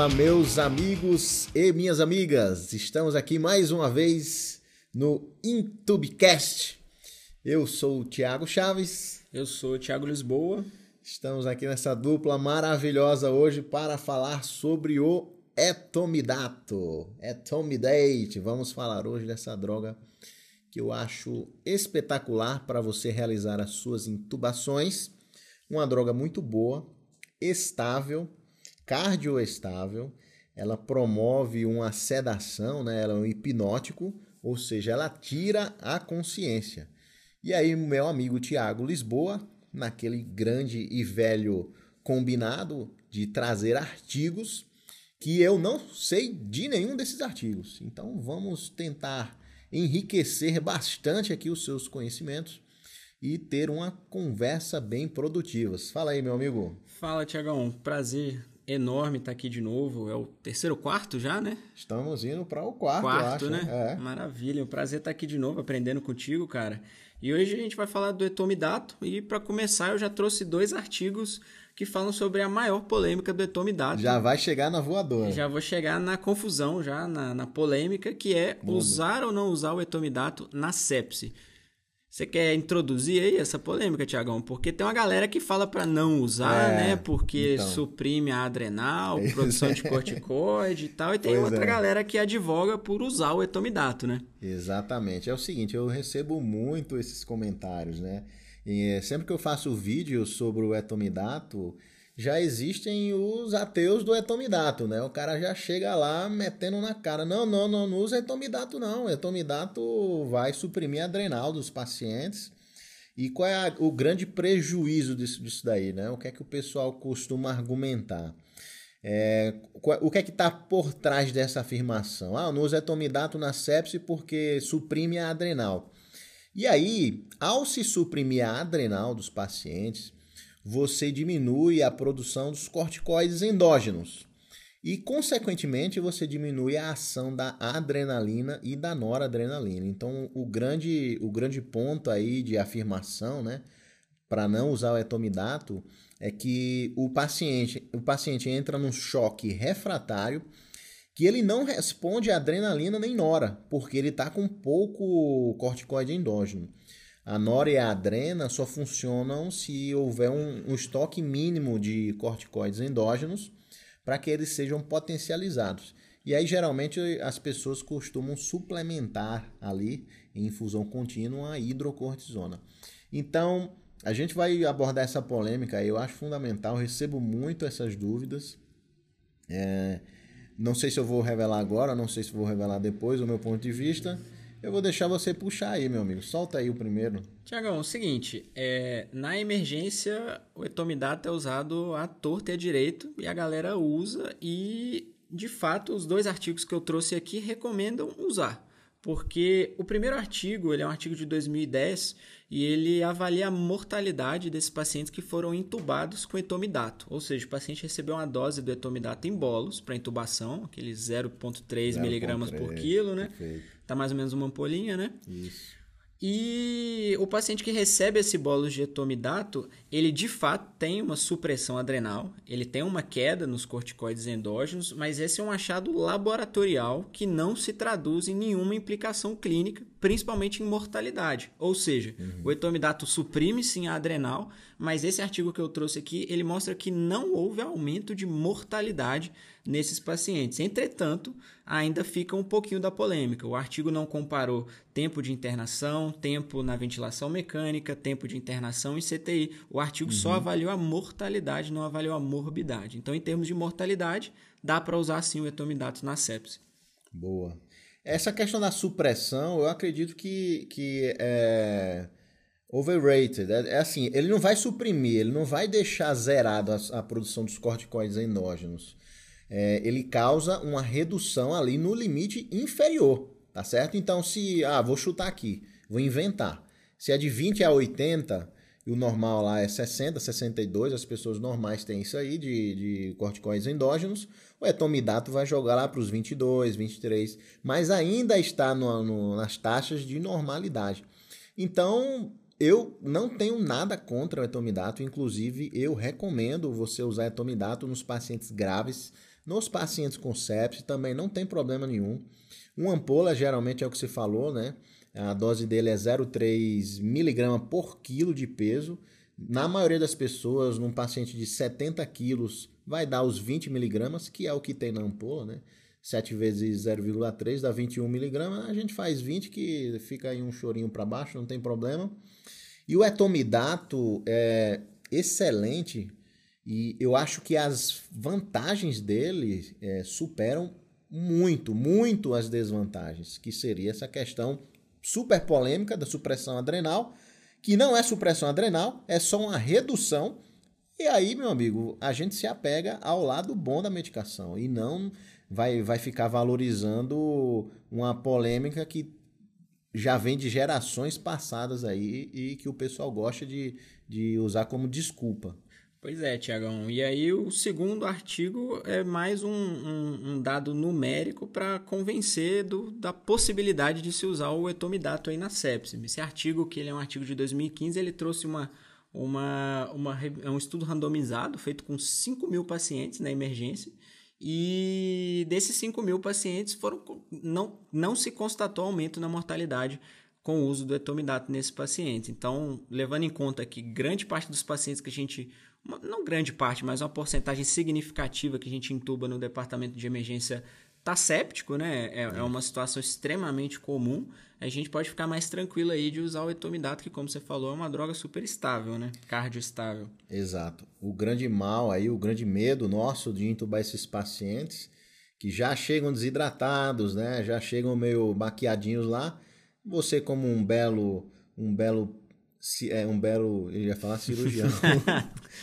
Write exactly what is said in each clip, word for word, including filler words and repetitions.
Fala, meus amigos e minhas amigas, estamos aqui mais uma vez no Intubcast. Eu sou o Thiago Chaves. Eu sou o Thiago Lisboa. Estamos aqui nessa dupla maravilhosa hoje para falar sobre o etomidato, etomidate. Vamos falar hoje dessa droga que eu acho espetacular para você realizar as suas intubações. Uma droga muito boa, estável, cardioestável, ela promove uma sedação, né? Ela é um hipnótico, ou seja, ela tira a consciência. E aí, meu amigo Thiago Lisboa, naquele grande e velho combinado de trazer artigos, que eu não sei de nenhum desses artigos. Então, vamos tentar enriquecer bastante aqui os seus conhecimentos e ter uma conversa bem produtiva. Fala aí, meu amigo. Fala, Thiagão. Prazer enorme estar aqui de novo. É o terceiro, quarto já, né? Estamos indo para o quarto, quarto eu acho. Né? É. Maravilha. É um prazer estar aqui de novo, aprendendo contigo, cara. E hoje a gente vai falar do etomidato. E para começar, eu já trouxe dois artigos que falam sobre a maior polêmica do etomidato. Já vai chegar na voadora. Já vou chegar na confusão, já na, na polêmica, que é Mundo. usar ou não usar o etomidato na sepse. Você quer introduzir aí essa polêmica, Thiagão? Porque tem uma galera que fala para não usar, é, né? Porque então. suprime a adrenal, é produção de corticoide e tal. E tem pois outra é. galera que advoga por usar o etomidato, né? Exatamente. É o seguinte, eu recebo muito esses comentários, né? E sempre que eu faço vídeo sobre o etomidato, já existem os ateus do etomidato, né? O cara já chega lá metendo na cara. Não, não, não, não usa etomidato, não. O etomidato vai suprimir a adrenal dos pacientes. E qual é a, o grande prejuízo disso, disso daí, né? O que é que o pessoal costuma argumentar? É, qual, o que é que está por trás dessa afirmação? Ah, não usa etomidato na sepse porque suprime a adrenal. E aí, ao se suprimir a adrenal dos pacientes, você diminui a produção dos corticoides endógenos e, consequentemente, você diminui a ação da adrenalina e da noradrenalina. Então, o grande, o grande ponto aí de afirmação, né, para não usar o etomidato é que o paciente, o paciente entra num choque refratário que ele não responde a adrenalina nem nora, porque ele está com pouco corticoide endógeno. A nora e a adrena só funcionam se houver um, um estoque mínimo de corticoides endógenos para que eles sejam potencializados. E aí, geralmente, as pessoas costumam suplementar ali, em infusão contínua, a hidrocortisona. Então, a gente vai abordar essa polêmica, eu acho fundamental, eu recebo muito essas dúvidas. É... Não sei se eu vou revelar agora, não sei se vou revelar depois o meu ponto de vista. Eu vou deixar você puxar aí, meu amigo. Solta aí o primeiro. Thiagão, é o seguinte. É, na emergência, o etomidato é usado à torta e à direita e a galera usa. E, de fato, os dois artigos que eu trouxe aqui recomendam usar. Porque o primeiro artigo, ele é um artigo de dois mil e dez e ele avalia a mortalidade desses pacientes que foram intubados com etomidato. Ou seja, o paciente recebeu uma dose do etomidato em bolos para intubação, aqueles zero vírgula três miligramas por quilo, né? Perfeito. Tá mais ou menos uma ampolinha, né? Isso. E o paciente que recebe esse bolos de etomidato, ele de fato tem uma supressão adrenal, ele tem uma queda nos corticoides endógenos, mas esse é um achado laboratorial que não se traduz em nenhuma implicação clínica, principalmente em mortalidade. Ou seja, uhum. o etomidato suprime sim a adrenal, mas esse artigo que eu trouxe aqui, ele mostra que não houve aumento de mortalidade nesses pacientes. Entretanto, ainda fica um pouquinho da polêmica. O artigo não comparou tempo de internação, tempo na ventilação mecânica, tempo de internação em C T I. O artigo uhum. só avaliou a mortalidade, não avaliou a morbidade. Então, em termos de mortalidade, dá para usar sim o etomidato na sepse. Boa. Essa questão da supressão, eu acredito que, que é overrated. É, é assim, ele não vai suprimir, ele não vai deixar zerado a, a produção dos corticoides endógenos. É, ele causa uma redução ali no limite inferior, tá certo? Então, se... Ah, vou chutar aqui, vou inventar. Se é de vinte a oitenta, e o normal lá é sessenta, sessenta e dois, as pessoas normais têm isso aí de, de corticoides endógenos, o etomidato vai jogar lá para os vinte e dois, vinte e três, mas ainda está no, no, nas taxas de normalidade. Então, eu não tenho nada contra o etomidato, inclusive eu recomendo você usar etomidato nos pacientes graves, Nos pacientes com sepse também não tem problema nenhum. Uma ampola geralmente é o que se falou, né? A dose dele é zero vírgula três miligramas por quilo de peso. Na maioria das pessoas, num paciente de setenta quilos, vai dar os vinte miligramas, que é o que tem na ampola, né? sete vezes zero vírgula três dá vinte e um miligramas. A gente faz vinte, que fica aí um chorinho para baixo, não tem problema. E o etomidato é excelente e eu acho que as vantagens dele é, superam muito, muito as desvantagens, que seria essa questão super polêmica da supressão adrenal, que não é supressão adrenal, é só uma redução. E aí, meu amigo, a gente se apega ao lado bom da medicação e não vai, vai ficar valorizando uma polêmica que já vem de gerações passadas aí e que o pessoal gosta de, de usar como desculpa. Pois é, Thiagão. E aí o segundo artigo é mais um, um, um dado numérico para convencer do, da possibilidade de se usar o etomidato aí na sepse. Esse artigo, que ele é um artigo de dois mil e quinze, ele trouxe uma, uma, uma, um estudo randomizado feito com cinco mil pacientes na emergência. E desses cinco mil pacientes foram, não, não se constatou aumento na mortalidade com o uso do etomidato nesses pacientes. Então, levando em conta que grande parte dos pacientes que a gente... Uma, não grande parte, mas uma porcentagem significativa que a gente intuba no departamento de emergência está séptico, né? É, é uma situação extremamente comum. A gente pode ficar mais tranquilo aí de usar o etomidato, que, como você falou, é uma droga super estável, né? Cardioestável. Exato. O grande mal aí, o grande medo nosso de intubar esses pacientes que já chegam desidratados, né? Já chegam meio baqueadinhos lá. Você, como um belo... Um belo É um belo, ele ia falar cirurgião.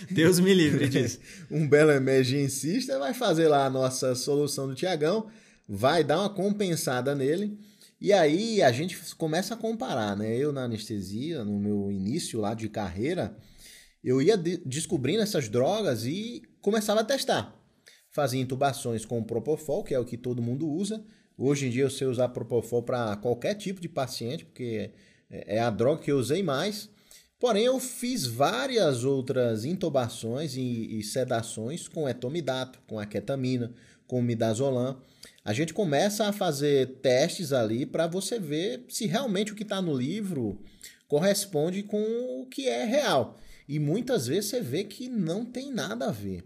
Deus me livre disso. Um belo emergencista vai fazer lá a nossa solução do Thiagão, vai dar uma compensada nele, e aí a gente começa a comparar, né? Eu na anestesia, no meu início lá de carreira, eu ia de- descobrindo essas drogas e começava a testar. Fazia intubações com o Propofol, que é o que todo mundo usa. Hoje em dia eu sei usar Propofol para qualquer tipo de paciente, porque... é a droga que eu usei mais, porém eu fiz várias outras intubações e, e sedações com etomidato, com a ketamina, com o midazolam. A gente começa a fazer testes ali para você ver se realmente o que está no livro corresponde com o que é real. E muitas vezes você vê que não tem nada a ver.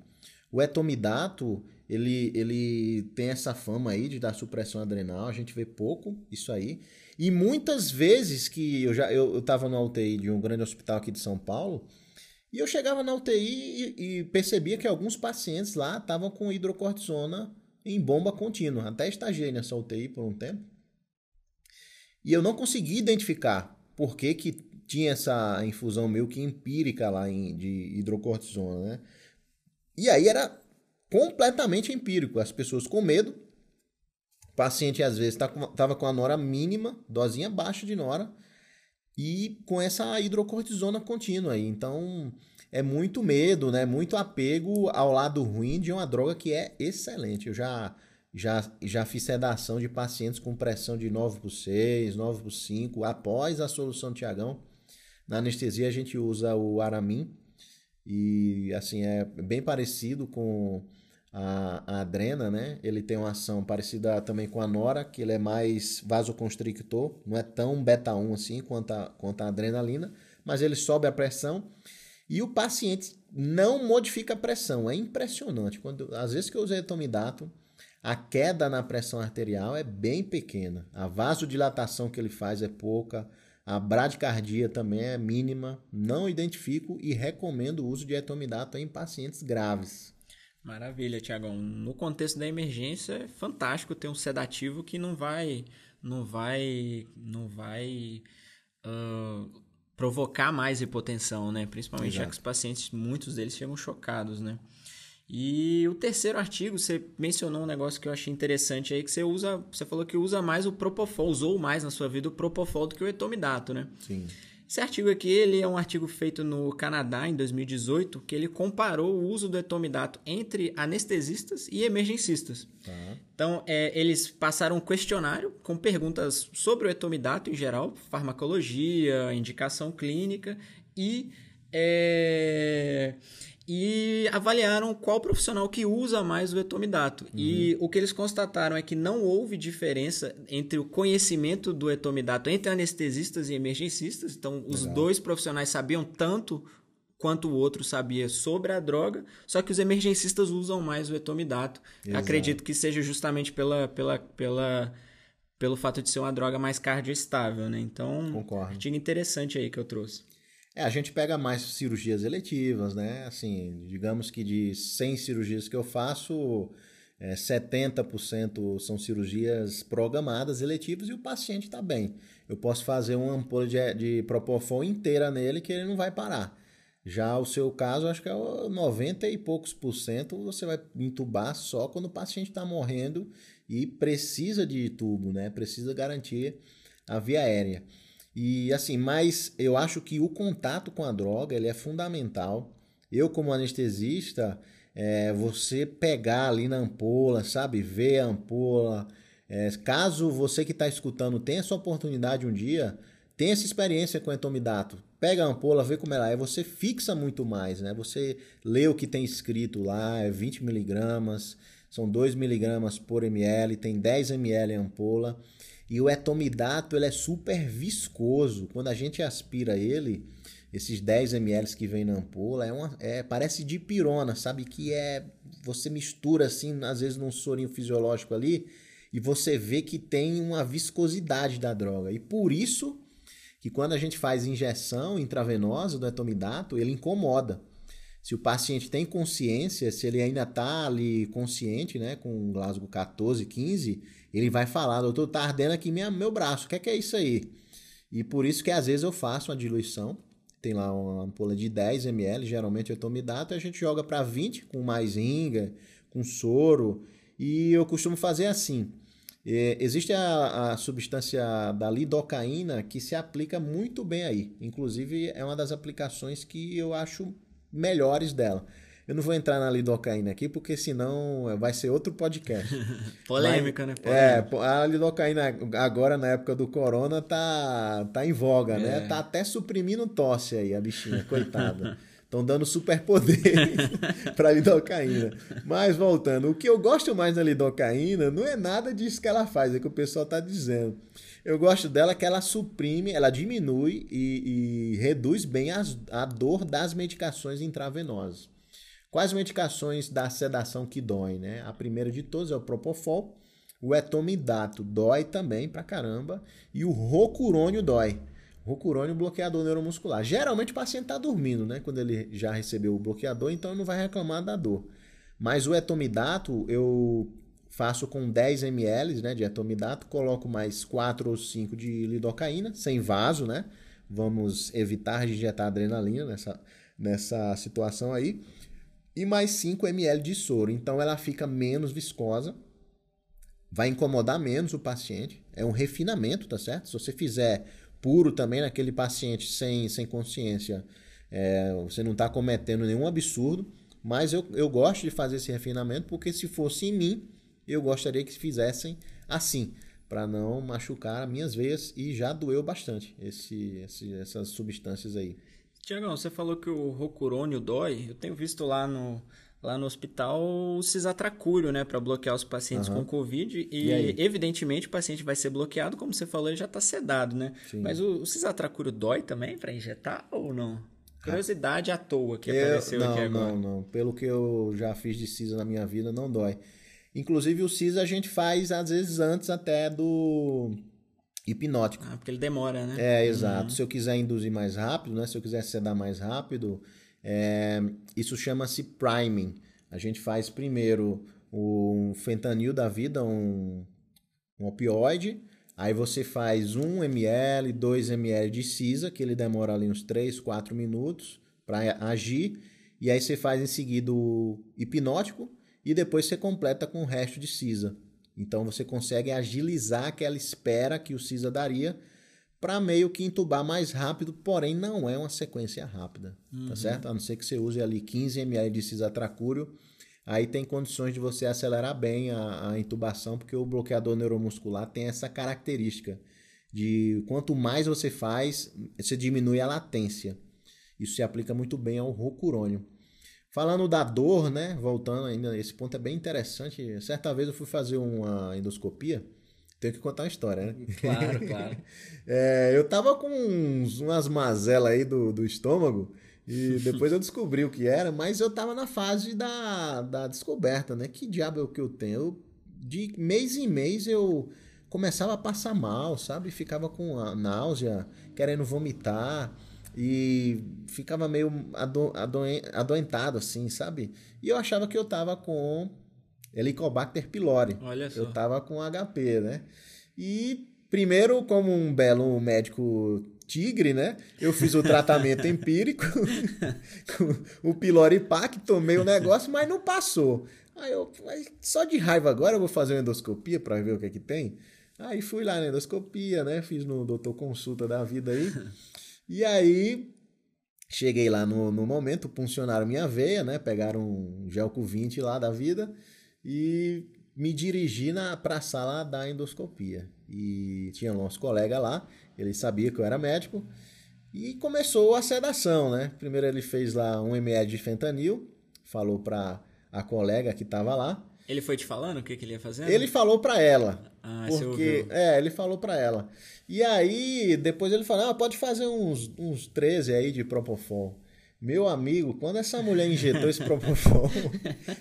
O etomidato, ele, ele tem essa fama aí de dar supressão adrenal, a gente vê pouco isso aí. E muitas vezes que eu já eu estava na U T I de um grande hospital aqui de São Paulo, e eu chegava na U T I e, e percebia que alguns pacientes lá estavam com hidrocortisona em bomba contínua. Até estagiei nessa U T I por um tempo. E eu não consegui identificar por que, que tinha essa infusão meio que empírica lá em, de hidrocortisona, né? E aí era completamente empírico, as pessoas com medo, o paciente às vezes estava com a nora mínima, dosinha baixa de nora, e com essa hidrocortisona contínua aí. Então é muito medo, né? Muito apego ao lado ruim de uma droga que é excelente. Eu já, já, já fiz sedação de pacientes com pressão de nove por seis, nove por cinco, após a solução do Thiagão. Na anestesia a gente usa o Aramin, e assim é bem parecido com a, a adrena, né? Ele tem uma ação parecida também com a nora, que ele é mais vasoconstrictor, não é tão beta um assim quanto a, quanto a adrenalina, mas ele sobe a pressão e o paciente não modifica a pressão. É impressionante. Quando, às vezes que eu usei etomidato, a queda na pressão arterial é bem pequena, a vasodilatação que ele faz é pouca, a bradicardia também é mínima, não identifico e recomendo o uso de etomidato em pacientes graves. Maravilha, Thiagão. No contexto da emergência, é fantástico ter um sedativo que não vai, não vai, não vai uh, provocar mais hipotensão, né? Principalmente já que os pacientes, muitos deles chegam chocados, né? E o terceiro artigo, você mencionou um negócio que eu achei interessante aí, que você usa, você falou que usa mais o Propofol, usou mais na sua vida o Propofol do que o etomidato, né? Sim. Esse artigo aqui, ele é um artigo feito no Canadá em dois mil e dezoito, que ele comparou o uso do etomidato entre anestesistas e emergencistas. Tá. Então, é, eles passaram um questionário com perguntas sobre o etomidato em geral, farmacologia, indicação clínica e... É... e avaliaram qual profissional que usa mais o etomidato. Uhum. E o que eles constataram é que não houve diferença entre o conhecimento do etomidato entre anestesistas e emergencistas. Então, legal, os dois profissionais sabiam tanto quanto o outro sabia sobre a droga, só que os emergencistas usam mais o etomidato. Exato. Acredito que seja justamente pela, pela, pela, pelo fato de ser uma droga mais cardioestável, né? Então, concordo. Um artigo interessante aí que eu trouxe. É, a gente pega mais cirurgias eletivas, né? Assim, digamos que de cem cirurgias que eu faço, é, setenta por cento são cirurgias programadas, eletivas, e o paciente está bem. Eu posso fazer uma ampola de, de Propofol inteira nele que ele não vai parar. Já o seu caso, acho que é noventa e poucos por cento, você vai intubar só quando o paciente está morrendo e precisa de tubo, né? Precisa garantir a via aérea. E assim, mas eu acho que o contato com a droga, ele é fundamental. Eu, como anestesista, é, você pegar ali na ampola, sabe? Ver a ampola. É, caso você que está escutando tenha essa oportunidade um dia, tenha essa experiência com o etomidato. Pega a ampola, vê como ela é. Você fixa muito mais, né? Você lê o que tem escrito lá, é vinte miligramas, são dois miligramas por ml, tem dez mililitros a ampola. E o etomidato, ele é super viscoso. Quando a gente aspira ele, esses dez mililitros que vem na ampola, é uma, é, parece dipirona, sabe? Que é, você mistura assim, às vezes num sorinho fisiológico ali, e você vê que tem uma viscosidade da droga. E por isso que quando a gente faz injeção intravenosa do etomidato, ele incomoda. Se o paciente tem consciência, se ele ainda está ali consciente, né, com o Glasgow quatorze, quinze, ele vai falar: doutor, tá ardendo aqui minha, meu braço, o que é, que é isso aí? E por isso que às vezes eu faço uma diluição, tem lá uma ampola de dez mililitros, geralmente etomidato, e a gente joga para vinte, com mais ringa, com soro, e eu costumo fazer assim. É, existe a, a substância da lidocaína que se aplica muito bem aí, inclusive é uma das aplicações que eu acho melhores dela. Eu não vou entrar na lidocaína aqui, porque senão vai ser outro podcast. Polêmica, mas, né? Polêmica. É, a lidocaína agora, na época do corona, tá, tá em voga, é, né? Tá até suprimindo tosse aí, a bichinha, coitada. Estão dando superpoder para lidocaína. Mas, voltando, o que eu gosto mais da lidocaína não é nada disso que ela faz, é o que o pessoal tá dizendo. Eu gosto dela que ela suprime, ela diminui e, e reduz bem as, a dor das medicações intravenosas. Quais medicações da sedação que dói, né? A primeira de todas é o Propofol, o etomidato dói também pra caramba, e o rocurônio dói. Rocurônio, bloqueador neuromuscular. Geralmente o paciente está dormindo, né? Quando ele já recebeu o bloqueador, então ele não vai reclamar da dor. Mas o etomidato, eu faço com dez mililitros, né, de etomidato, coloco mais quatro ou cinco de lidocaína, sem vaso, né? Vamos evitar de injetar adrenalina nessa, nessa situação aí. E mais cinco mililitros de soro, então ela fica menos viscosa, vai incomodar menos o paciente, é um refinamento, tá certo? Se você fizer puro também naquele paciente sem, sem consciência, é, você não está cometendo nenhum absurdo, mas eu, eu gosto de fazer esse refinamento, porque se fosse em mim, eu gostaria que fizessem assim, para não machucar minhas veias, e já doeu bastante esse, esse, essas substâncias aí. Tiagão, você falou que o rocurônio dói. Eu tenho visto lá no, lá no hospital o cisatracúrio, né, para bloquear os pacientes, uhum, com Covid. E, e evidentemente, o paciente vai ser bloqueado, como você falou, ele já está sedado, né? Sim. Mas o, o cisatracúrio dói também para injetar ou não? Curiosidade ah. à toa que eu, apareceu não, aqui agora. Não, não. Pelo que eu já fiz de cisa na minha vida, não dói. Inclusive, o cisa a gente faz, às vezes, antes até do hipnótico. Ah, porque ele demora, né? É, exato. Uhum. Se eu quiser induzir mais rápido, né? Se eu quiser sedar mais rápido, é... isso chama-se priming. A gente faz primeiro um fentanil da vida, um, um opioide, aí você faz um mililitro, dois mililitros de cisa, que ele demora ali uns três, quatro minutos para agir, e aí você faz em seguida o hipnótico e depois você completa com o resto de cisa. Então, você consegue agilizar aquela espera que o cisa daria para meio que entubar mais rápido, porém não é uma sequência rápida, uhum, tá certo? A não ser que você use ali quinze mililitros de cisatracúrio, aí tem condições de você acelerar bem a, a intubação, porque o bloqueador neuromuscular tem essa característica de quanto mais você faz, você diminui a latência. Isso se aplica muito bem ao rocurônio. Falando da dor, né? Voltando ainda, esse ponto é bem interessante. Certa vez eu fui fazer uma endoscopia. Tenho que contar uma história, né? Claro, claro. É, eu tava com uns, umas mazelas aí do, do estômago e depois eu descobri o que era, mas eu tava na fase da, da descoberta, né? Que diabo é o que eu tenho? Eu, de mês em mês eu começava a passar mal, sabe? Ficava com a náusea, querendo vomitar e ficava meio ado, adoen, adoentado assim, sabe? E eu achava que eu tava com... Helicobacter Pylori. Olha só. Eu tava com H P, né? E primeiro, como um belo médico tigre, né? Eu fiz o tratamento empírico, o Pylori Pack, tomei o negócio, mas não passou. Aí eu, mas só de raiva agora eu vou fazer uma endoscopia para ver o que é que tem. Aí fui lá na endoscopia, né? Fiz no doutor consulta da vida aí. E aí... Cheguei lá no, no momento, puncionaram minha veia, né? Pegaram um gelco vinte lá da vida e me dirigi para a sala da endoscopia. E tinha uns colegas lá, ele sabia que eu era médico e começou a sedação, né? Primeiro ele fez lá um mililitro de fentanil, falou para a colega que estava lá. Ele foi te falando o que, que ele ia fazer? Ele falou para ela. Ah, porque, você ouviu. É, ele falou pra ela. E aí, depois ele falou, ah, pode fazer uns, uns treze aí de Propofol. Meu amigo, quando essa mulher injetou esse Propofol,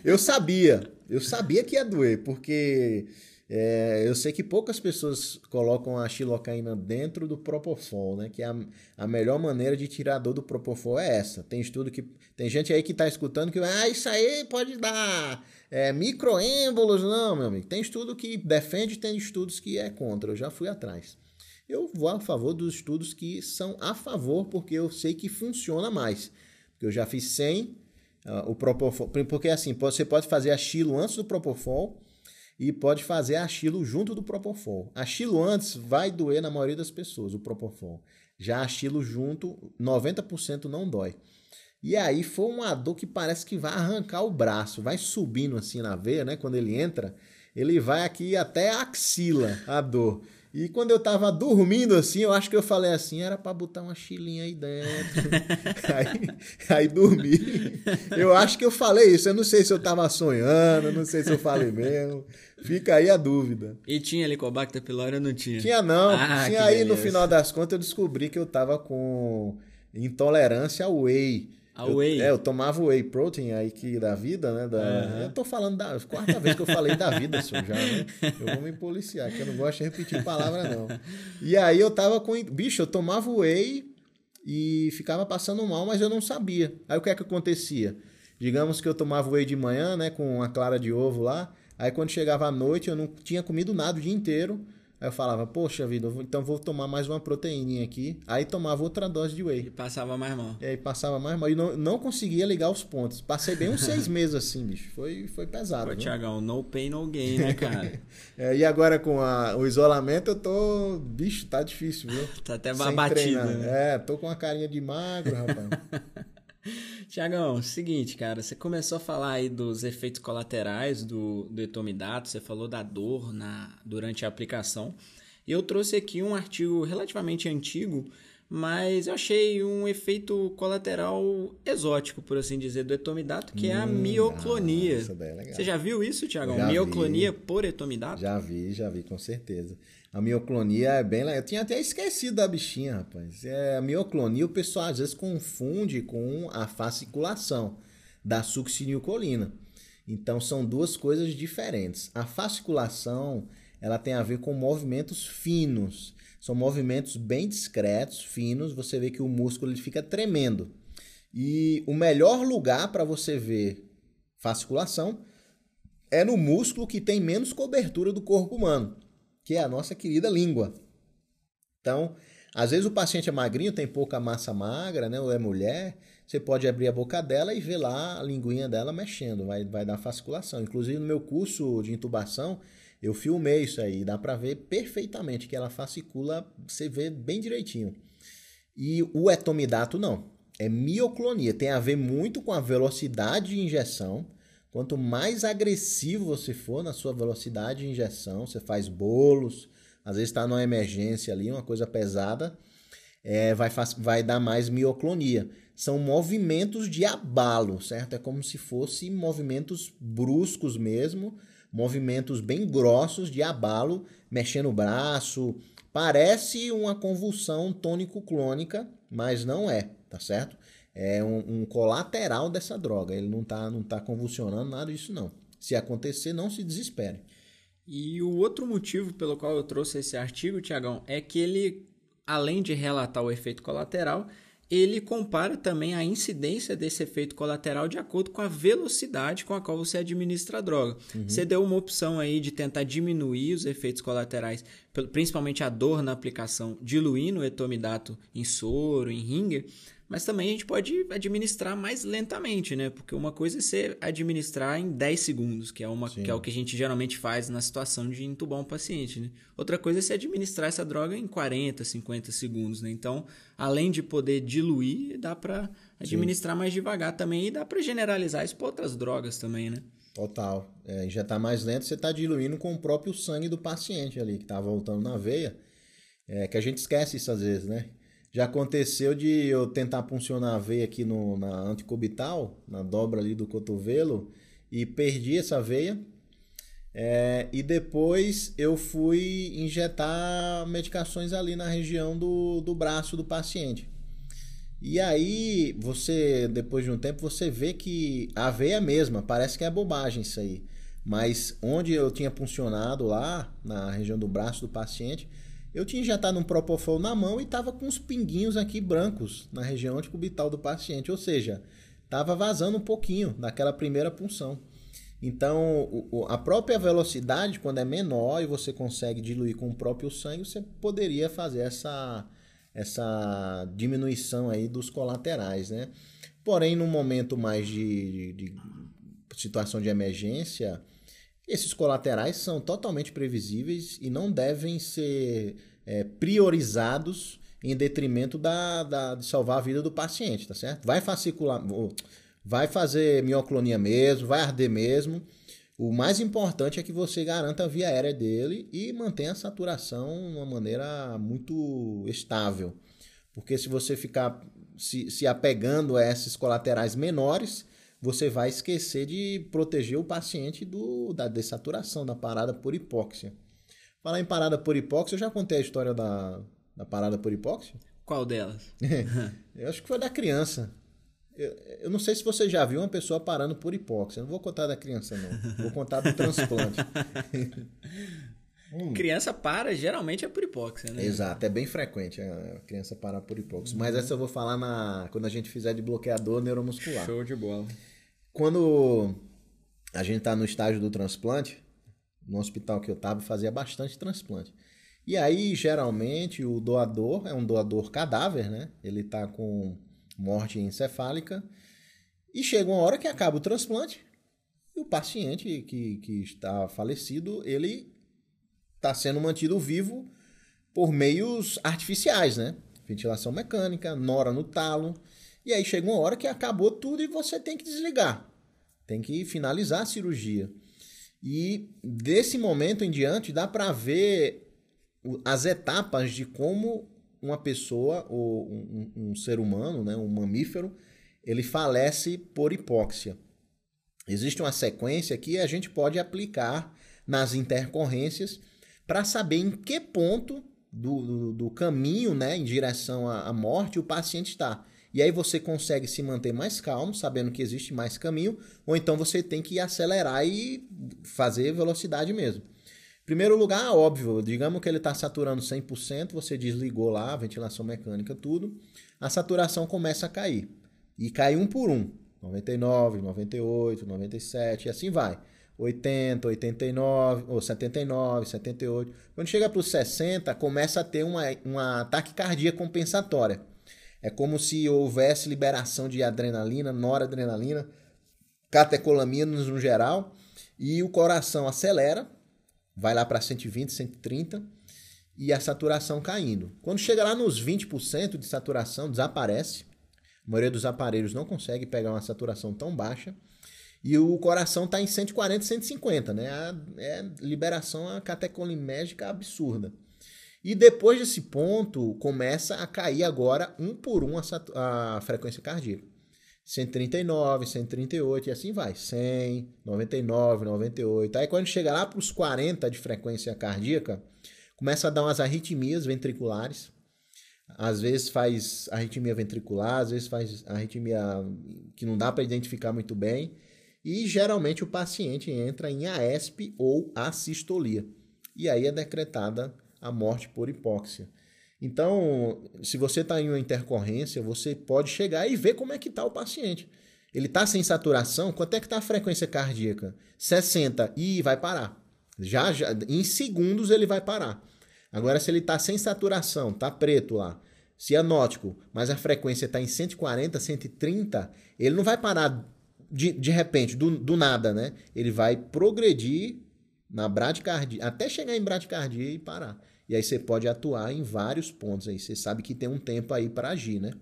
eu sabia. Eu sabia que ia doer, porque é, eu sei que poucas pessoas colocam a xilocaína dentro do Propofol, né? Que a, a melhor maneira de tirar a dor do Propofol é essa. Tem estudo que... Tem gente aí que tá escutando que, ah, isso aí pode dar... É, microêmbolos, não, meu amigo. Tem estudo que defende, tem estudos que é contra. Eu já fui atrás. Eu vou a favor dos estudos que são a favor, porque eu sei que funciona mais. Porque eu já fiz sem uh, o Propofol. Porque assim, você pode fazer a xilo antes do Propofol e pode fazer a xilo junto do Propofol. A xilo antes vai doer na maioria das pessoas, o Propofol. Já a xilo junto, noventa por cento não dói. E aí foi uma dor que parece que vai arrancar o braço, vai subindo assim na veia, né? Quando ele entra, ele vai aqui até a axila, a dor. E quando eu tava dormindo assim, eu acho que eu falei assim, era pra botar uma xilinha aí dentro. aí, aí dormi. Eu acho que eu falei isso, eu não sei se eu tava sonhando, não sei se eu falei mesmo. Fica aí a dúvida. E tinha Helicobacter pylori ou não tinha? Tinha não. Ah, tinha aí, beleza. No final das contas eu descobri que eu tava com intolerância ao whey. Eu, whey. É, eu tomava whey protein aí que da vida, né? Da, uhum. Eu tô falando da quarta vez que eu falei da vida, senhor, já, né? Eu vou me policiar, que eu não gosto de repetir palavra, não. E aí eu tava com... Bicho, eu tomava whey e ficava passando mal, mas eu não sabia. Aí o que é que acontecia? Digamos que eu tomava whey de manhã, né? Com uma clara de ovo lá. Aí quando chegava à noite, eu não tinha comido nada o dia inteiro. Aí eu falava, poxa vida, então vou tomar mais uma proteíninha aqui. Aí tomava outra dose de whey. E passava mais mal. E aí passava mais mal. E não, não conseguia ligar os pontos. Passei bem uns seis meses assim, bicho. Foi, foi pesado. Pô, Thiagão, no pain, no gain, né, cara? é, e agora com a, o isolamento eu tô... Bicho, tá difícil, viu? Tá até abatido. Né? É, tô com uma carinha de magro, rapaz. Thiagão, seguinte, cara. Você começou a falar aí dos efeitos colaterais do, do etomidato. Você falou da dor na, durante a aplicação. E eu trouxe aqui um artigo relativamente antigo, mas eu achei um efeito colateral exótico, por assim dizer, do etomidato, que hum, é a mioclonia. Nossa, daí é legal. Você já viu isso, Thiagão? Já mioclonia vi. Por etomidato? Já vi, já vi, com certeza. A mioclonia é bem... Eu tinha até esquecido da bichinha, rapaz. É, a mioclonia o pessoal às vezes confunde com a fasciculação da succinilcolina. Então, são duas coisas diferentes. A fasciculação ela tem a ver com movimentos finos. São movimentos bem discretos, finos. Você vê que o músculo ele fica tremendo. E o melhor lugar para você ver fasciculação é no músculo que tem menos cobertura do corpo humano, que é a nossa querida língua. Então, às vezes o paciente é magrinho, tem pouca massa magra, né? Ou é mulher, você pode abrir a boca dela e ver lá a linguinha dela mexendo, vai, vai dar fasciculação. Inclusive, no meu curso de intubação, eu filmei isso aí, dá para ver perfeitamente que ela fascicula, você vê bem direitinho. E o etomidato não, é mioclonia, tem a ver muito com a velocidade de injeção. Quanto mais agressivo você for na sua velocidade de injeção, você faz bolos, às vezes está numa emergência ali, uma coisa pesada, é, vai, vai dar mais mioclonia. são movimentos de abalo, certo? É como se fossem movimentos bruscos mesmo, movimentos bem grossos de abalo, mexendo o braço. Parece uma convulsão tônico-clônica, mas não é, tá certo? É um, um colateral dessa droga, ele não tá, não tá convulsionando nada disso não. Se acontecer, não se desespere. E o outro motivo pelo qual eu trouxe esse artigo, Thiagão, é que ele, além de relatar o efeito colateral, ele compara também a incidência desse efeito colateral de acordo com a velocidade com a qual você administra a droga. Uhum. Você deu uma opção aí de tentar diminuir os efeitos colaterais, principalmente a dor na aplicação, diluindo o etomidato em soro, em ringer, mas também a gente pode administrar mais lentamente, né? Porque uma coisa é você administrar em dez segundos, que é, uma, que é o que a gente geralmente faz na situação de entubar um paciente, né? Outra coisa é você administrar essa droga em quarenta, cinquenta segundos, né? Então, além de poder diluir, dá para administrar Sim. mais devagar também e dá para generalizar isso para outras drogas também, né? Total. É, já está mais lento, você está diluindo com o próprio sangue do paciente ali, que está voltando na veia, é, que a gente esquece isso às vezes, né? Já aconteceu de eu tentar puncionar a veia aqui no, na anticubital, na dobra ali do cotovelo, e perdi essa veia. É, e depois eu fui injetar medicações ali na região do, do braço do paciente. E aí, você, depois de um tempo, você vê que a veia é mesma, parece que é bobagem isso aí. Mas onde eu tinha puncionado lá, na região do braço do paciente... Eu tinha injetado um Propofol na mão e estava com uns pinguinhos aqui brancos na região anticubital do paciente. Ou seja, estava vazando um pouquinho daquela primeira punção. Então, a própria velocidade, quando é menor e você consegue diluir com o próprio sangue, você poderia fazer essa, essa diminuição aí dos colaterais, né? Porém, num momento mais de, de, de situação de emergência... Esses colaterais são totalmente previsíveis e não devem ser é, priorizados em detrimento da, da, de salvar a vida do paciente, tá certo? Vai fascicular, vai fazer mioclonia mesmo, vai arder mesmo. O mais importante é que você garanta a via aérea dele e mantenha a saturação de uma maneira muito estável. Porque se você ficar se, se apegando a esses colaterais menores... você vai esquecer de proteger o paciente do, da dessaturação, da parada por hipóxia. Falar em parada por hipóxia, eu já contei a história da, da parada por hipóxia? Qual delas? Eu acho que foi da criança. Eu, eu não sei se você já viu uma pessoa parando por hipóxia. Eu não vou contar da criança, não. Vou contar do transplante. hum. Criança para, geralmente é por hipóxia, né? Exato, é bem frequente a criança parar por hipóxia. Uhum. Mas essa eu vou falar na, quando a gente fizer de bloqueador neuromuscular. Show de bola. Quando a gente está no estágio do transplante, no hospital que eu estava, fazia bastante transplante. E aí, geralmente, o doador é um doador cadáver, né? Ele está com morte encefálica. E chega uma hora que acaba o transplante e o paciente que, que está falecido, ele está sendo mantido vivo por meios artificiais, né? Ventilação mecânica, nora no talo. E aí chega uma hora que acabou tudo e você tem que desligar. Tem que finalizar a cirurgia. E desse momento em diante dá para ver as etapas de como uma pessoa ou um, um ser humano, né, um mamífero, ele falece por hipóxia. Existe uma sequência que a gente pode aplicar nas intercorrências para saber em que ponto do, do, do caminho, né, em direção à, à morte o paciente está. E aí você consegue se manter mais calmo, sabendo que existe mais caminho, ou então você tem que acelerar e fazer velocidade mesmo. Primeiro lugar, óbvio, digamos que ele está saturando cem por cento, você desligou lá, ventilação mecânica, tudo, a saturação começa a cair. E cai um por um, noventa e nove, noventa e oito, noventa e sete, e assim vai. oitenta, oitenta e nove, ou setenta e nove, setenta e oito. Quando chega para os sessenta, começa a ter uma, uma taquicardia compensatória. É como se houvesse liberação de adrenalina, noradrenalina, catecolaminas no geral, e o coração acelera, vai lá para cento e vinte, cento e trinta, e a saturação caindo. Quando chega lá nos vinte por cento de saturação, desaparece. A maioria dos aparelhos não consegue pegar uma saturação tão baixa. E o coração está em cento e quarenta, cento e cinquenta, né? É liberação catecolimérgica absurda. E depois desse ponto, começa a cair agora, um por um, a, a frequência cardíaca. cento e trinta e nove, cento e trinta e oito, e assim vai. cem, noventa e nove, noventa e oito. Aí quando chega lá para os quarenta de frequência cardíaca, começa a dar umas arritmias ventriculares. Às vezes faz arritmia ventricular, às vezes faz arritmia que não dá para identificar muito bem. E geralmente o paciente entra em A E S P ou assistolia. E aí é decretada a morte por hipóxia. Então, se você está em uma intercorrência, você pode chegar e ver como é que está o paciente. Ele está sem saturação, quanto é que está a frequência cardíaca? sessenta, e vai parar. Já, já, em segundos ele vai parar. Agora, se ele está sem saturação, está preto lá, cianótico, mas a frequência está em cento e quarenta, cento e trinta, ele não vai parar de, de repente, do, do nada, né? Ele vai progredir na bradicardia, até chegar em bradicardia e parar. E aí você pode atuar em vários pontos aí. Você sabe que tem um tempo aí para agir, né?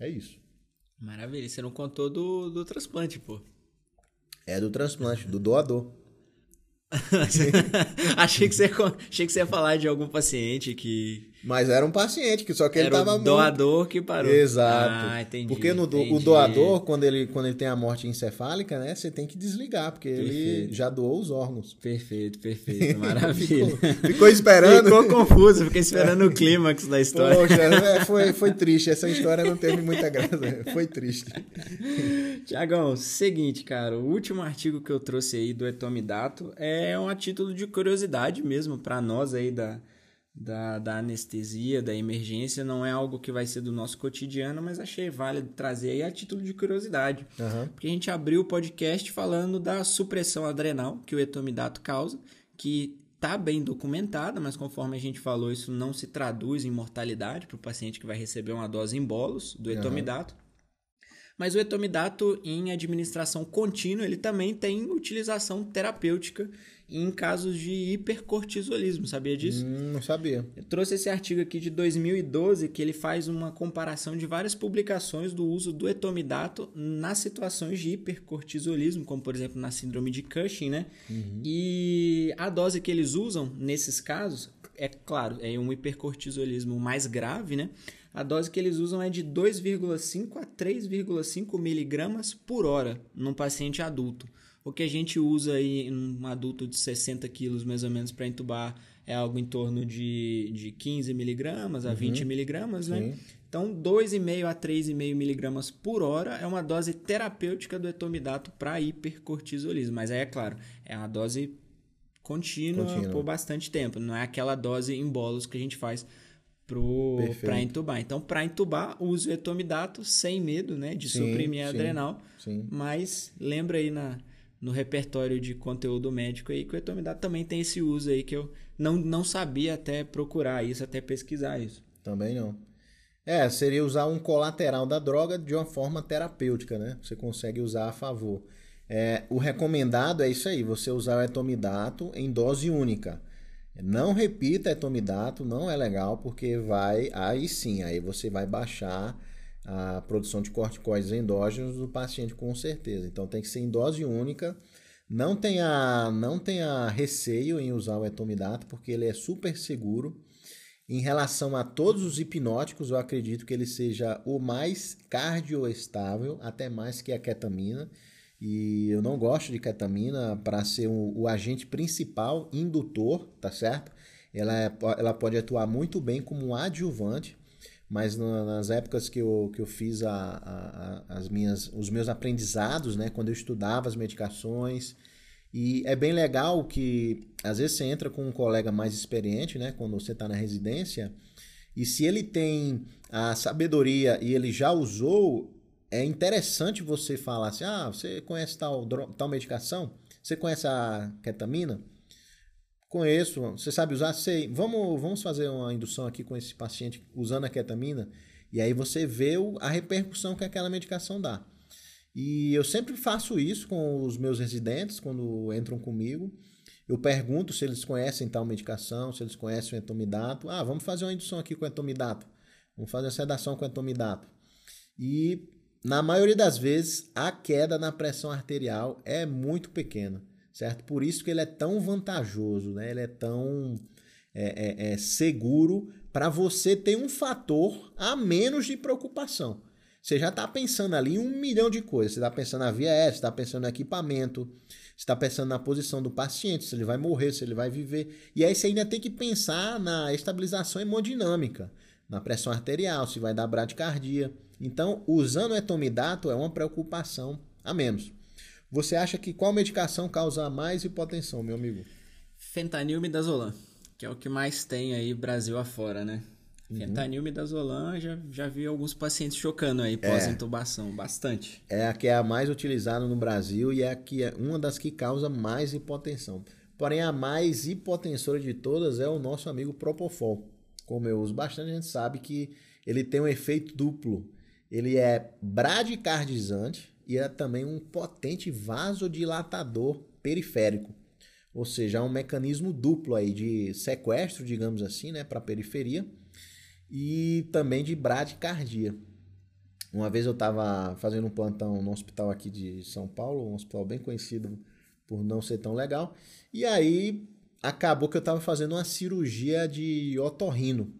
É isso. Maravilha. Você não contou do, do transplante, pô. É do transplante, do doador. achei, que você, achei que você ia falar de algum paciente que... Mas era um paciente, que só que ele estava... Era o doador muito... que parou. Exato. Ah, entendi. Porque no do, entendi. O doador, quando ele, quando ele tem a morte encefálica, né? Você tem que desligar, porque perfeito. Ele já doou os órgãos. Perfeito, perfeito. Maravilha. ficou, ficou esperando. Ficou confuso, fiquei esperando o clímax da história. Poxa, foi, foi triste. Essa história não teve muita graça. Foi triste. Tiagão, seguinte, cara. O último artigo que eu trouxe aí do etomidato é um a título de curiosidade mesmo para nós aí da... Da, da anestesia, da emergência, não é algo que vai ser do nosso cotidiano, mas achei válido trazer aí a título de curiosidade. Uhum. Porque a gente abriu o podcast falando da supressão adrenal que o etomidato causa, que está bem documentada, mas conforme a gente falou, isso não se traduz em mortalidade para o paciente que vai receber uma dose em bolos do etomidato. Uhum. Mas o etomidato em administração contínua, ele também tem utilização terapêutica em casos de hipercortisolismo, sabia disso? Hum, não sabia. Eu trouxe esse artigo aqui de dois mil e doze, que ele faz uma comparação de várias publicações do uso do etomidato nas situações de hipercortisolismo, como por exemplo na síndrome de Cushing, né? Uhum. E a dose que eles usam nesses casos, é claro, é um hipercortisolismo mais grave, né? A dose que eles usam é de dois vírgula cinco a três vírgula cinco miligramas por hora num paciente adulto. O que a gente usa aí em um adulto de sessenta quilos, mais ou menos, para intubar é algo em torno de, de quinze miligramas a uhum. vinte miligramas, né? Sim. Então, dois vírgula cinco a três vírgula cinco miligramas por hora é uma dose terapêutica do etomidato para hipercortisolismo. Mas aí, é claro, é uma dose contínua, contínua por bastante tempo. Não é aquela dose em bolos que a gente faz... para entubar. Então, para entubar, usa o etomidato sem medo, né, de sim, suprimir a sim, adrenal. Sim. Mas lembra aí na, no repertório de conteúdo médico aí que o etomidato também tem esse uso aí que eu não, não sabia até procurar isso, até pesquisar isso. Também não. É, seria usar um colateral da droga de uma forma terapêutica, né? Você consegue usar a favor. É, o recomendado é isso aí, você usar o etomidato em dose única. Não repita etomidato, não é legal, porque vai, aí sim, aí você vai baixar a produção de corticoides endógenos do paciente com certeza. Então tem que ser em dose única, não tenha, não tenha receio em usar o etomidato, porque ele é super seguro. Em relação a todos os hipnóticos, eu acredito que ele seja o mais cardioestável, até mais que a ketamina. E eu não gosto de ketamina para ser o, o agente principal indutor, tá certo? Ela, é, ela pode atuar muito bem como um adjuvante, mas na, nas épocas que eu, que eu fiz a, a, a, as minhas, os meus aprendizados, né? Quando eu estudava as medicações. E é bem legal que, às vezes, você entra com um colega mais experiente, né? Quando você está na residência. E se ele tem a sabedoria e ele já usou... É interessante você falar assim, ah, você conhece tal, tal medicação? Você conhece a ketamina? Conheço. Você sabe usar? Sei. Vamos, vamos fazer uma indução aqui com esse paciente usando a ketamina? E aí você vê a repercussão que aquela medicação dá. E eu sempre faço isso com os meus residentes, quando entram comigo. Eu pergunto se eles conhecem tal medicação, se eles conhecem o etomidato. Ah, vamos fazer uma indução aqui com o etomidato. Vamos fazer uma sedação com o etomidato. E... na maioria das vezes, a queda na pressão arterial é muito pequena, certo? Por isso que ele é tão vantajoso, né? Ele é tão é, é, é seguro para você ter um fator a menos de preocupação. Você já está pensando ali em um milhão de coisas. Você está pensando na viés, você está pensando no equipamento, você está pensando na posição do paciente, se ele vai morrer, se ele vai viver. E aí você ainda tem que pensar na estabilização hemodinâmica, na pressão arterial, se vai dar bradicardia. Então, usando o etomidato é uma preocupação a menos. Você acha que qual medicação causa mais hipotensão, meu amigo? Fentanil e midazolam, que é o que mais tem aí Brasil afora, né? Fentanil, midazolam, já, já vi alguns pacientes chocando aí pós-intubação, é, bastante. É a que é a mais utilizada no Brasil e é, a que é uma das que causa mais hipotensão. Porém, a mais hipotensora de todas é o nosso amigo Propofol. Como eu uso bastante, a gente sabe que ele tem um efeito duplo. Ele é bradicardizante e é também um potente vasodilatador periférico. Ou seja, é um mecanismo duplo aí de sequestro, digamos assim, né, para a periferia. E também de bradicardia. Uma vez eu estava fazendo um plantão no hospital aqui de São Paulo, um hospital bem conhecido por não ser tão legal, e aí acabou que eu estava fazendo uma cirurgia de otorrino,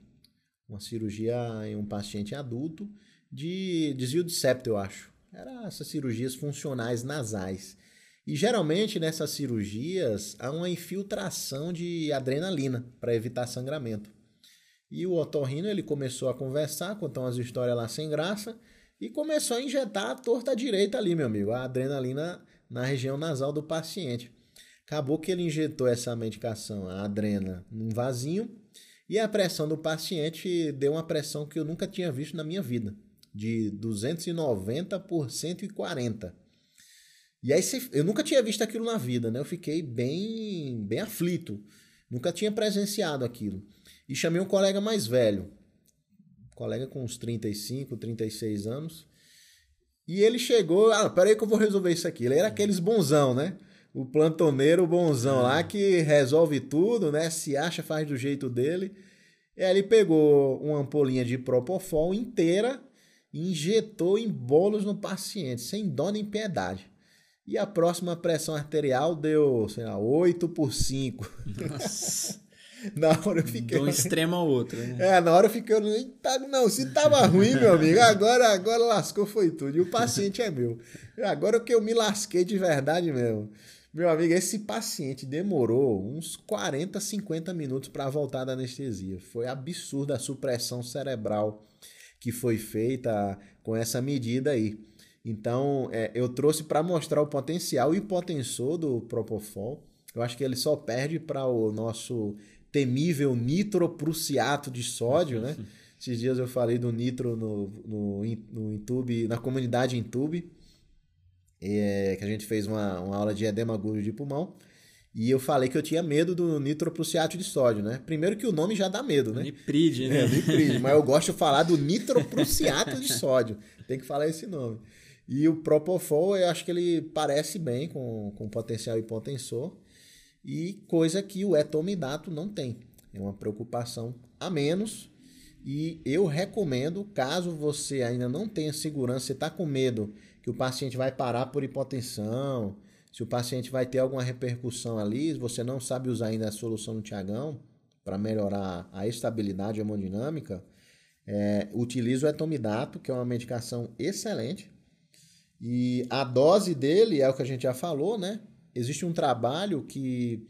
uma cirurgia em um paciente adulto de desvio de septo, eu acho. Eram essas cirurgias funcionais nasais. E geralmente nessas cirurgias há uma infiltração de adrenalina para evitar sangramento. E o otorrino, ele começou a conversar, contar umas histórias lá sem graça, e começou a injetar a torta direita ali, meu amigo, a adrenalina na região nasal do paciente. Acabou que ele injetou essa medicação, a adrena, num vasinho, e a pressão do paciente deu uma pressão que eu nunca tinha visto na minha vida, de duzentos e noventa por cento e quarenta. E aí, eu nunca tinha visto aquilo na vida, né? Eu fiquei bem, bem aflito, nunca tinha presenciado aquilo. E chamei um colega mais velho, um colega com uns trinta e cinco, trinta e seis anos, e ele chegou, ah, peraí que eu vou resolver isso aqui. Ele era aqueles bonzão, né? O plantoneiro bonzão lá que resolve tudo, né? Se acha, faz do jeito dele. E aí ele pegou uma ampolinha de Propofol inteira e injetou em bolos no paciente, sem dó nem piedade. E a próxima pressão arterial deu, sei lá, oito por cinco. Nossa... Na hora eu fiquei... De um extremo ao outro, né? É, na hora eu fiquei... Não, se tava ruim, meu amigo, agora, agora lascou, foi tudo. E o paciente é meu. Agora que eu me lasquei de verdade mesmo. Meu amigo, esse paciente demorou uns quarenta, cinquenta minutos para voltar da anestesia. Foi absurda a supressão cerebral que foi feita com essa medida aí. Então, é, eu trouxe para mostrar o potencial hipotensor do Propofol. Eu acho que ele só perde para o nosso... temível nitroprusiato de sódio, né? Esses dias eu falei do nitro no, no, no Intube, na comunidade Intube, é, que a gente fez uma, uma aula de edema agudo de pulmão, e eu falei que eu tinha medo do nitroprusiato de sódio, né? Primeiro que o nome já dá medo, né? Nipride, né? É, Nipride, mas eu gosto de falar do nitroprusiato de sódio, tem que falar esse nome. E o Propofol, eu acho que ele parece bem com, com potencial hipotensor, e coisa que o etomidato não tem. É uma preocupação a menos. E eu recomendo, caso você ainda não tenha segurança, você está com medo que o paciente vai parar por hipotensão, se o paciente vai ter alguma repercussão ali, você não sabe usar ainda a solução do Thiagão para melhorar a estabilidade hemodinâmica, é, utiliza o etomidato, que é uma medicação excelente. E a dose dele é o que a gente já falou, né? Existe um trabalho que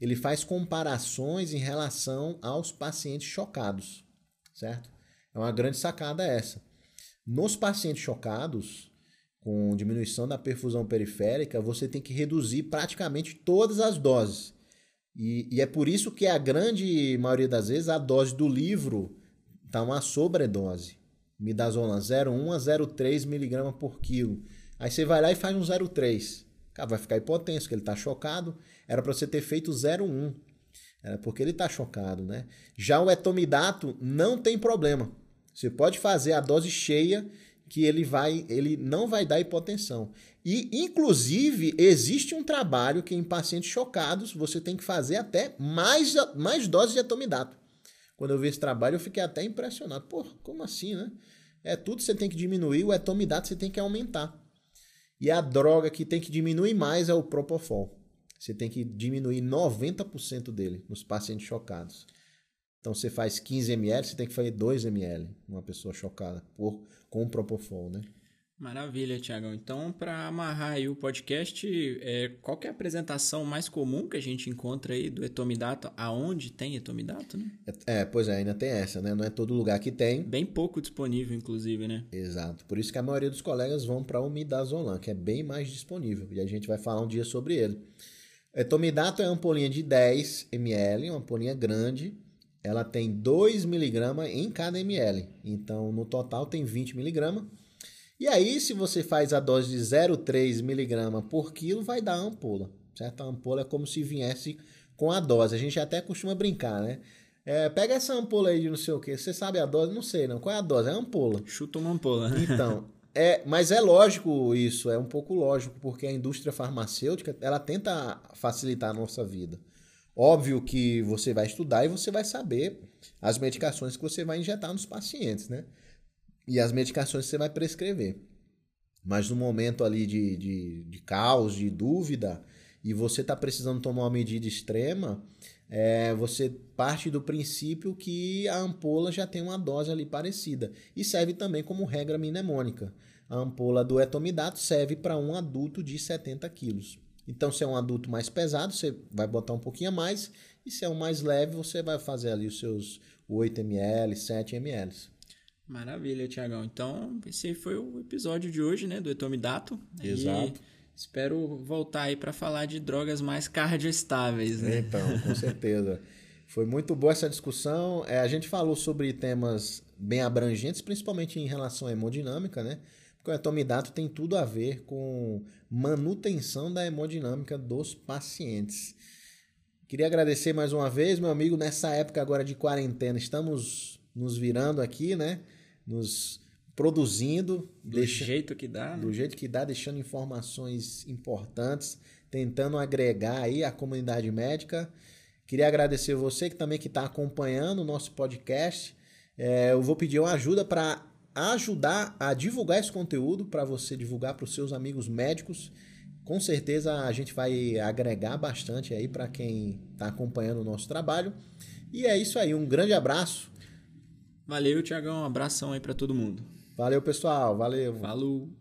ele faz comparações em relação aos pacientes chocados, certo? É uma grande sacada essa. Nos pacientes chocados, com diminuição da perfusão periférica, você tem que reduzir praticamente todas as doses. E, e é por isso que a grande maioria das vezes a dose do livro está uma sobredose. Midazolam zero vírgula um a zero vírgula três miligramas por quilo. Aí você vai lá e faz um zero vírgula três. Vai ficar hipotenso, porque ele está chocado. Era para você ter feito zero vírgula um. Era porque ele está chocado, né? Já o etomidato não tem problema. Você pode fazer a dose cheia que ele, vai, ele não vai dar hipotensão. E, inclusive, existe um trabalho que em pacientes chocados você tem que fazer até mais, mais doses de etomidato. Quando eu vi esse trabalho, eu fiquei até impressionado. Pô, como assim, né? É tudo você tem que diminuir, o etomidato você tem que aumentar. E a droga que tem que diminuir mais é o Propofol. Você tem que diminuir noventa por cento dele nos pacientes chocados. Então, você faz quinze mililitros, você tem que fazer dois mililitros, uma pessoa chocada por, com o Propofol, né? Maravilha, Thiagão. Então, para amarrar aí o podcast, é, qual que é a apresentação mais comum que a gente encontra aí do etomidato? Aonde tem etomidato, né? É, pois é, ainda tem essa, né? Não é todo lugar que tem. Bem pouco disponível, inclusive, né? Exato. Por isso que a maioria dos colegas vão para o midazolam, que é bem mais disponível. E a gente vai falar um dia sobre ele. Etomidato é uma ampolinha de dez mililitros, uma ampolinha grande. Ela tem dois miligramas em cada ml. Então, no total, tem vinte miligramas. E aí, se você faz a dose de zero vírgula três miligramas por quilo, vai dar a ampola, certo? A ampola é como se viesse com a dose. A gente até costuma brincar, né? É, pega essa ampola aí de não sei o quê. Você sabe a dose? Não sei, não. Qual é a dose? É a ampola. Chuta uma ampola, né? Então, é, mas é lógico isso. É um pouco lógico, porque a indústria farmacêutica, ela tenta facilitar a nossa vida. Óbvio que você vai estudar e você vai saber as medicações que você vai injetar nos pacientes, né? E as medicações que você vai prescrever. Mas no momento ali de, de, de caos, de dúvida, e você está precisando tomar uma medida extrema, é, você parte do princípio que a ampola já tem uma dose ali parecida. E serve também como regra mnemônica. A ampola do etomidato serve para um adulto de setenta quilos. Então, se é um adulto mais pesado, você vai botar um pouquinho a mais. E se é um mais leve, você vai fazer ali os seus oito mililitros, sete mililitros. Maravilha, Thiagão. Então, esse foi o episódio de hoje, né, do etomidato. Exato. E espero voltar aí para falar de drogas mais cardioestáveis, né? Então, com certeza. Foi muito boa essa discussão. É, a gente falou sobre temas bem abrangentes, principalmente em relação à hemodinâmica, né? Porque o etomidato tem tudo a ver com manutenção da hemodinâmica dos pacientes. Queria agradecer mais uma vez, meu amigo, nessa época agora de quarentena. Estamos nos virando aqui, né? Nos produzindo. Do deixa... jeito que dá. Né? Do jeito que dá, deixando informações importantes, tentando agregar aí a comunidade médica. Queria agradecer você que também que está acompanhando o nosso podcast. É, eu vou pedir uma ajuda para ajudar a divulgar esse conteúdo, para você divulgar para os seus amigos médicos. Com certeza a gente vai agregar bastante aí para quem está acompanhando o nosso trabalho. E é isso aí, um grande abraço. Valeu, Thiagão. Um abração aí para todo mundo. Valeu, pessoal. Valeu. Falou.